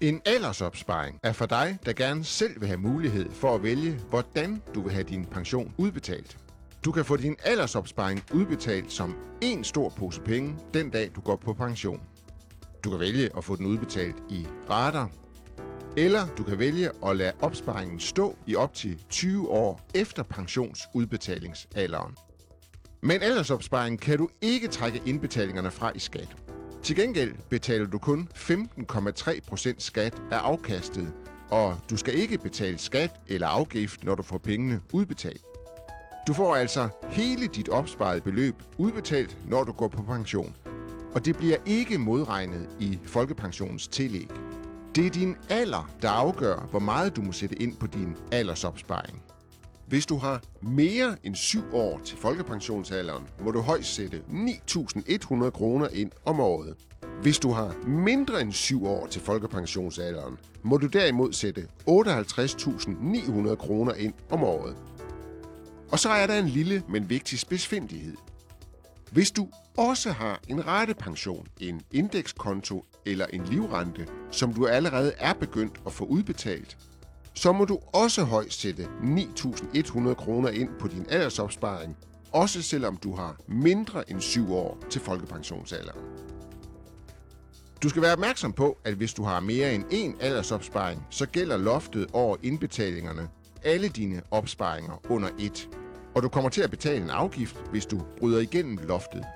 En aldersopsparing er for dig, der gerne selv vil have mulighed for at vælge, hvordan du vil have din pension udbetalt. Du kan få din aldersopsparing udbetalt som en stor pose penge den dag, du går på pension. Du kan vælge at få den udbetalt i rater, eller du kan vælge at lade opsparingen stå i op til 20 år efter pensionsudbetalingsalderen. Men aldersopsparingen kan du ikke trække indbetalingerne fra i skat. Til gengæld betaler du kun 15,3% skat af afkastet, og du skal ikke betale skat eller afgift, når du får pengene udbetalt. Du får altså hele dit opsparede beløb udbetalt, når du går på pension, og det bliver ikke modregnet i folkepensionens tillæg. Det er din alder, der afgør, hvor meget du må sætte ind på din aldersopsparing. Hvis du har mere end 7 år til folkepensionsalderen, må du højst sætte 9.100 kroner ind om året. Hvis du har mindre end 7 år til folkepensionsalderen, må du derimod sætte 58.900 kroner ind om året. Og så er der en lille, men vigtig spidsfindighed. Hvis du også har en ratepension, en indekskonto eller en livrente, som du allerede er begyndt at få udbetalt, så må du også højst sætte 9.100 kroner ind på din aldersopsparing, også selvom du har mindre end 7 år til folkepensionsalderen. Du skal være opmærksom på, at hvis du har mere end én aldersopsparing, så gælder loftet over indbetalingerne alle dine opsparinger under ét, og du kommer til at betale en afgift, hvis du bryder igennem loftet.